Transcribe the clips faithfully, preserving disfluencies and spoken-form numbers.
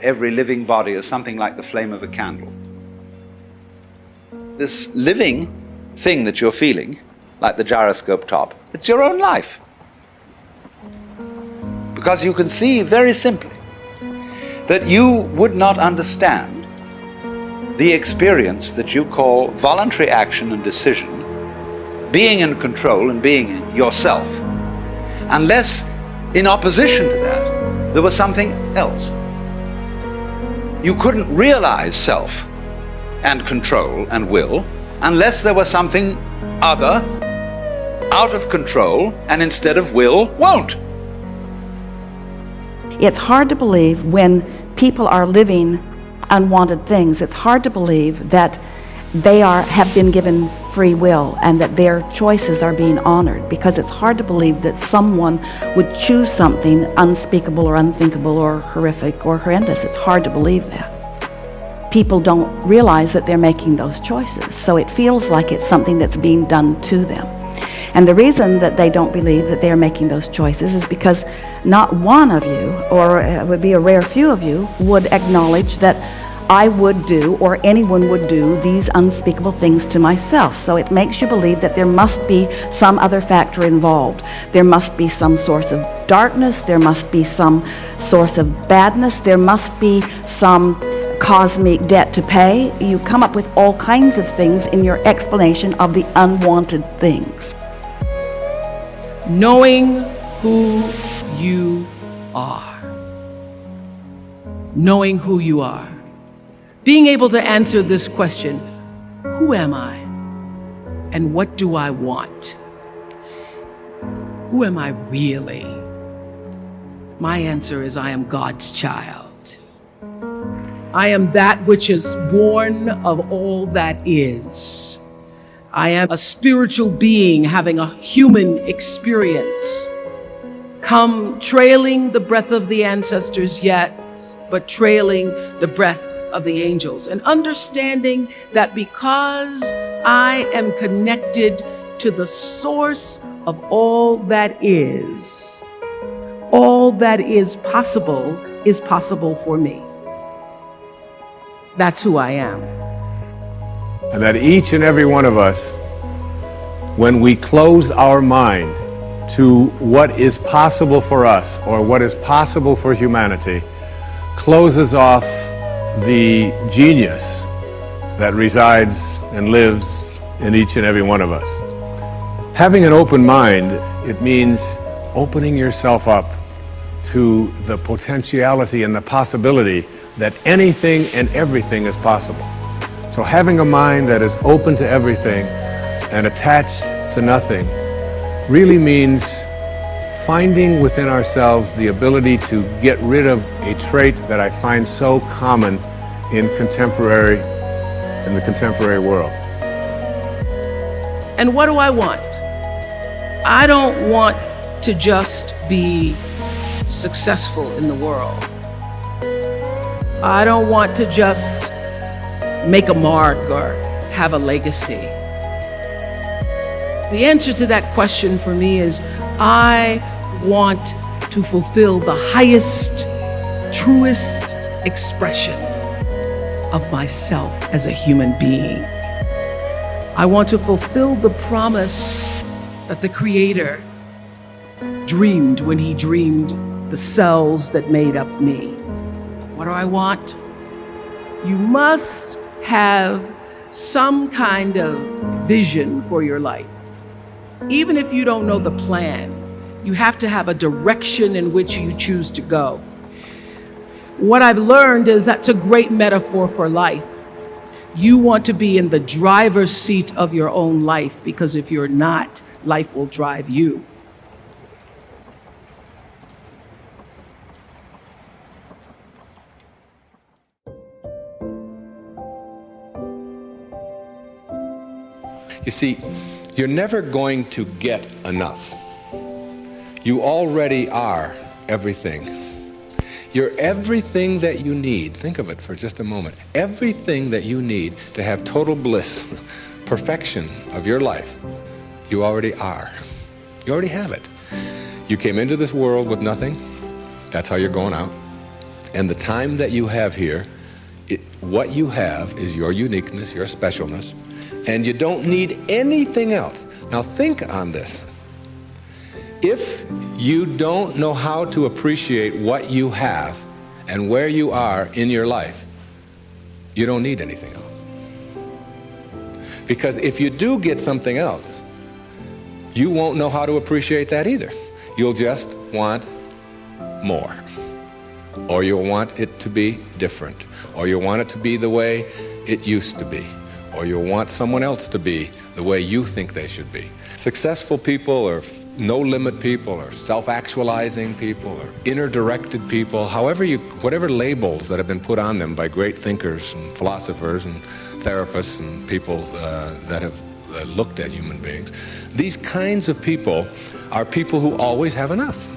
every living body is something like the flame of a candle. This living thing that you're feeling, like the gyroscope top, it's your own life. Because you can see very simply that you would not understand the experience that you call voluntary action and decision, being in control and being yourself, unless in opposition to that there was something else. You couldn't realize self and control and will unless there was something other, out of control, and instead of will, won't. It's hard to believe when people are living unwanted things, it's hard to believe that they are have been given free will and that their choices are being honored, because it's hard to believe that someone would choose something unspeakable or unthinkable or horrific or horrendous. It's hard to believe that. People don't realize that they're making those choices, so it feels like it's something that's being done to them. And the reason that they don't believe that they're making those choices is because not one of you, or it would be a rare few of you, would acknowledge that I would do, or anyone would do, these unspeakable things to myself. So it makes you believe that there must be some other factor involved. There must be some source of darkness, there must be some source of badness, there must be some cosmic debt to pay. You come up with all kinds of things in your explanation of the unwanted things. Knowing who you are. Knowing who you are. Being able to answer this question, who am I and what do I want? Who am I really? My answer is I am God's child. I am that which is born of all that is. I am a spiritual being having a human experience. Come trailing the breath of the ancestors yet, but trailing the breath of the angels, and understanding that because I am connected to the source of all that is, all that is possible is possible for me. That's who I am. And that each and every one of us, when we close our mind to what is possible for us or what is possible for humanity, closes off the genius that resides and lives in each and every one of us. Having an open mind, it means opening yourself up to the potentiality and the possibility that anything and everything is possible. So having a mind that is open to everything and attached to nothing really means finding within ourselves the ability to get rid of a trait that I find so common in contemporary, in the contemporary world. And what do I want? I don't want to just be successful in the world. I don't want to just make a mark or have a legacy. The answer to that question for me is I want to fulfill the highest, truest expression of myself as a human being. I want to fulfill the promise that the Creator dreamed when He dreamed the cells that made up me. What do I want? You must have some kind of vision for your life. Even if you don't know the plan, you have to have a direction in which you choose to go. What I've learned is that's a great metaphor for life. You want to be in the driver's seat of your own life, because if you're not, life will drive you. You see, you're never going to get enough. You already are everything. You're everything that you need. Think of it for just a moment. Everything that you need to have total bliss, perfection of your life, you already are. You already have it. You came into this world with nothing. That's how you're going out. And the time that you have here, it, what you have is your uniqueness, your specialness, and you don't need anything else. Now think on this. If you don't know how to appreciate what you have and where you are in your life, you don't need anything else. Because if you do get something else, you won't know how to appreciate that either. You'll just want more. Or you'll want it to be different. Or you'll want it to be the way it used to be. Or you'll want someone else to be the way you think they should be. Successful people, or no-limit people, or self-actualizing people, or inner-directed people, however you, whatever labels that have been put on them by great thinkers and philosophers and therapists and people uh, that have uh, looked at human beings, these kinds of people are people who always have enough.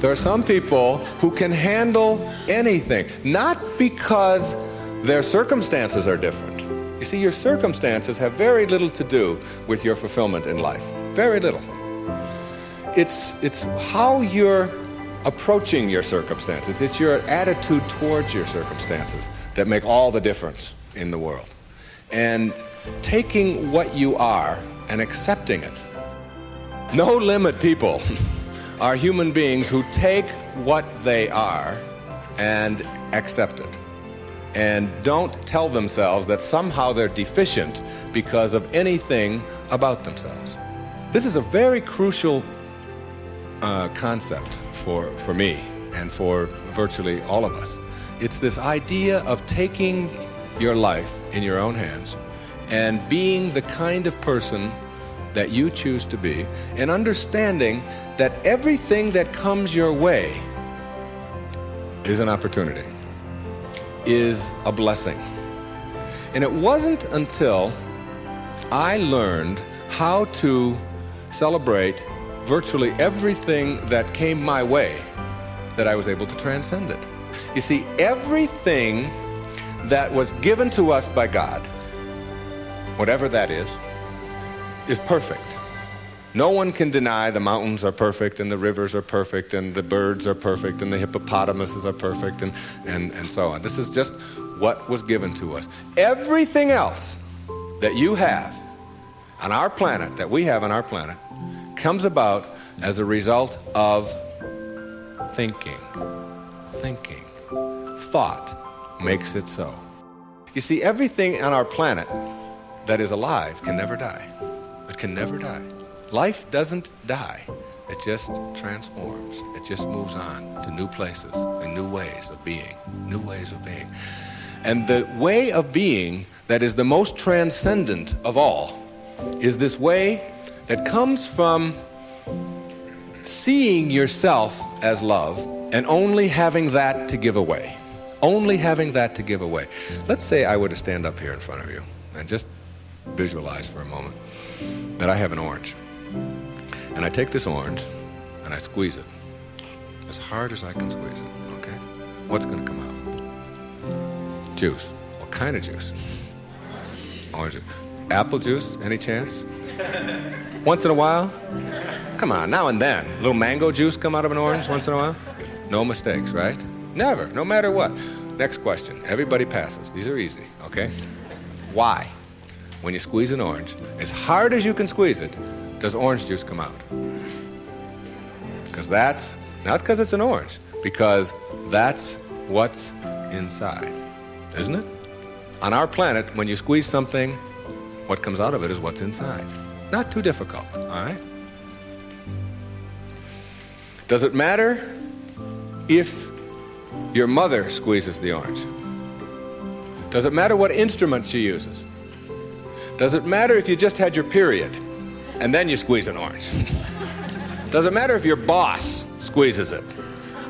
There are some people who can handle anything, not because their circumstances are different. You see, your circumstances have very little to do with your fulfillment in life. Very little. It's, it's how you're approaching your circumstances. It's your attitude towards your circumstances that make all the difference in the world. And taking what you are and accepting it. No-limit people are human beings who take what they are and accept it. And don't tell themselves that somehow they're deficient because of anything about themselves. This is a very crucial uh, concept for, for me and for virtually all of us. It's this idea of taking your life in your own hands and being the kind of person that you choose to be, and understanding that everything that comes your way is an opportunity, is a blessing. And it wasn't until I learned how to celebrate virtually everything that came my way that I was able to transcend it. You see, everything that was given to us by God, whatever that is, is perfect. No one can deny the mountains are perfect, and the rivers are perfect, and the birds are perfect, and the hippopotamuses are perfect, and, and, and so on. This is just what was given to us. Everything else that you have on our planet, that we have on our planet, comes about as a result of thinking. Thinking. Thought makes it so. You see, everything on our planet that is alive can never die. It can never die. Life doesn't die. It just transforms. It just moves on to new places and new ways of being, new ways of being. And the way of being that is the most transcendent of all is this way that comes from seeing yourself as love and only having that to give away. Only having that to give away. Let's say I were to stand up here in front of you and just visualize for a moment that I have an orange, and I take this orange and I squeeze it as hard as I can squeeze it, okay? What's gonna come out? Juice. What kind of juice? Orange juice. Apple juice, any chance? Once in a while? Come on, now and then. A little mango juice come out of an orange once in a while? No mistakes, right? Never, no matter what. Next question, everybody passes. These are easy, okay? Why? When you squeeze an orange, as hard as you can squeeze it, does orange juice come out? Because that's, not because it's an orange, because that's what's inside, isn't it? On our planet, when you squeeze something, what comes out of it is what's inside. Not too difficult, all right? Does it matter if your mother squeezes the orange? Does it matter what instrument she uses? Does it matter if you just had your period and then you squeeze an orange? Does it matter if your boss squeezes it?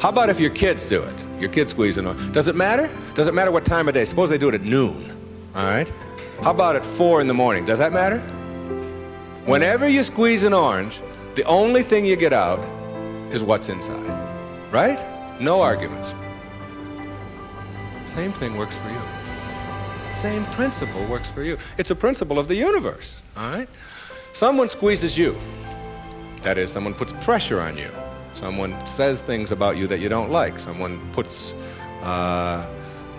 How about if your kids do it? Your kids squeeze an orange. Does it matter? Does it matter what time of day? Suppose they do it at noon, all right? How about at four in the morning? Does that matter? Whenever you squeeze an orange, the only thing you get out is what's inside, right? No arguments. Same thing works for you. Same principle works for you. It's a principle of the universe, all right? Someone squeezes you. That is, someone puts pressure on you. Someone says things about you that you don't like. Someone puts uh,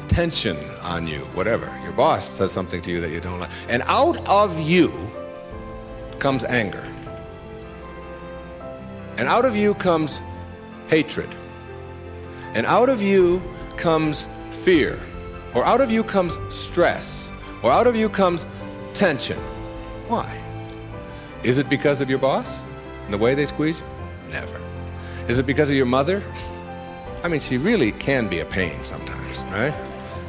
tension on you, whatever. Your boss says something to you that you don't like. And out of you comes anger. And out of you comes hatred. And out of you comes fear. Or out of you comes stress. Or out of you comes tension. Why? Is it because of your boss and the way they squeeze you? Never. Is it because of your mother? I mean, she really can be a pain sometimes, right?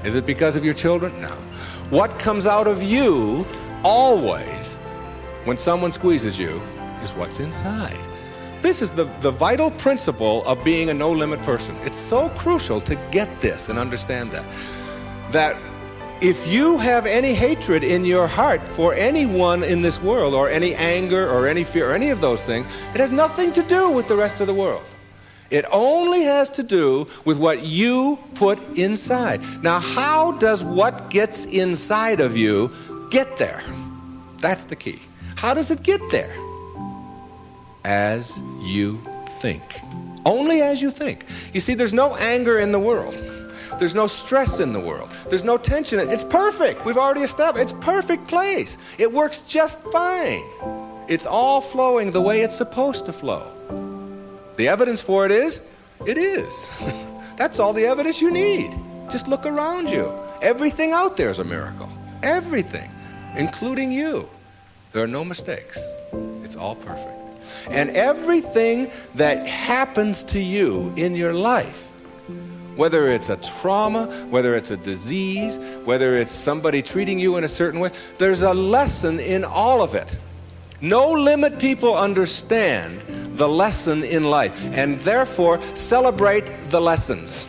Is it because of your children? No. What comes out of you always when someone squeezes you is what's inside. This is the, the vital principle of being a no-limit person. It's so crucial to get this and understand that. That if you have any hatred in your heart for anyone in this world, or any anger, or any fear, or any of those things, it has nothing to do with the rest of the world. It only has to do with what you put inside. Now, how does what gets inside of you get there? That's the key. How does it get there? As you think. Only as you think. You see, there's no anger in the world. There's no stress in the world. There's no tension. It's perfect. We've already established. It's perfect place. It works just fine. It's all flowing the way it's supposed to flow. The evidence for it is, it is. That's all the evidence you need. Just look around you. Everything out there is a miracle. Everything, including you. There are no mistakes. It's all perfect. And everything that happens to you in your life, whether it's a trauma, whether it's a disease, whether it's somebody treating you in a certain way, there's a lesson in all of it. No limit people understand the lesson in life, and therefore celebrate the lessons.